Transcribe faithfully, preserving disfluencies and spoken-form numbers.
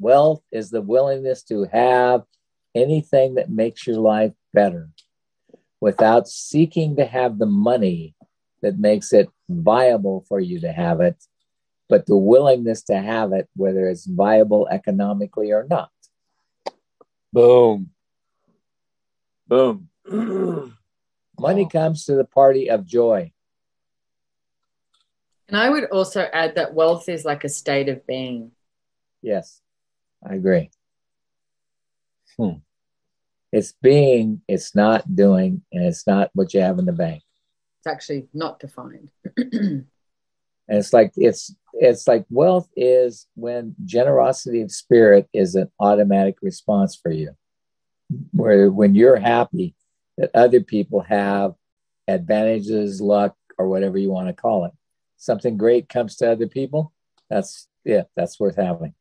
Wealth is the willingness to have anything that makes your life better without seeking to have the money that makes it viable for you to have it, but the willingness to have it, whether it's viable economically or not. Boom. Boom. Money wow. comes to the party of joy. And I would also add that wealth is like a state of being. Yes, I agree. Hmm. It's being, it's not doing, and it's not what you have in the bank. It's actually not defined. And it's like it's it's like wealth is when generosity of spirit is an automatic response for you, where when you're happy that other people have advantages, luck, or whatever you want to call it. Something great comes to other people. That's yeah, that's worth having.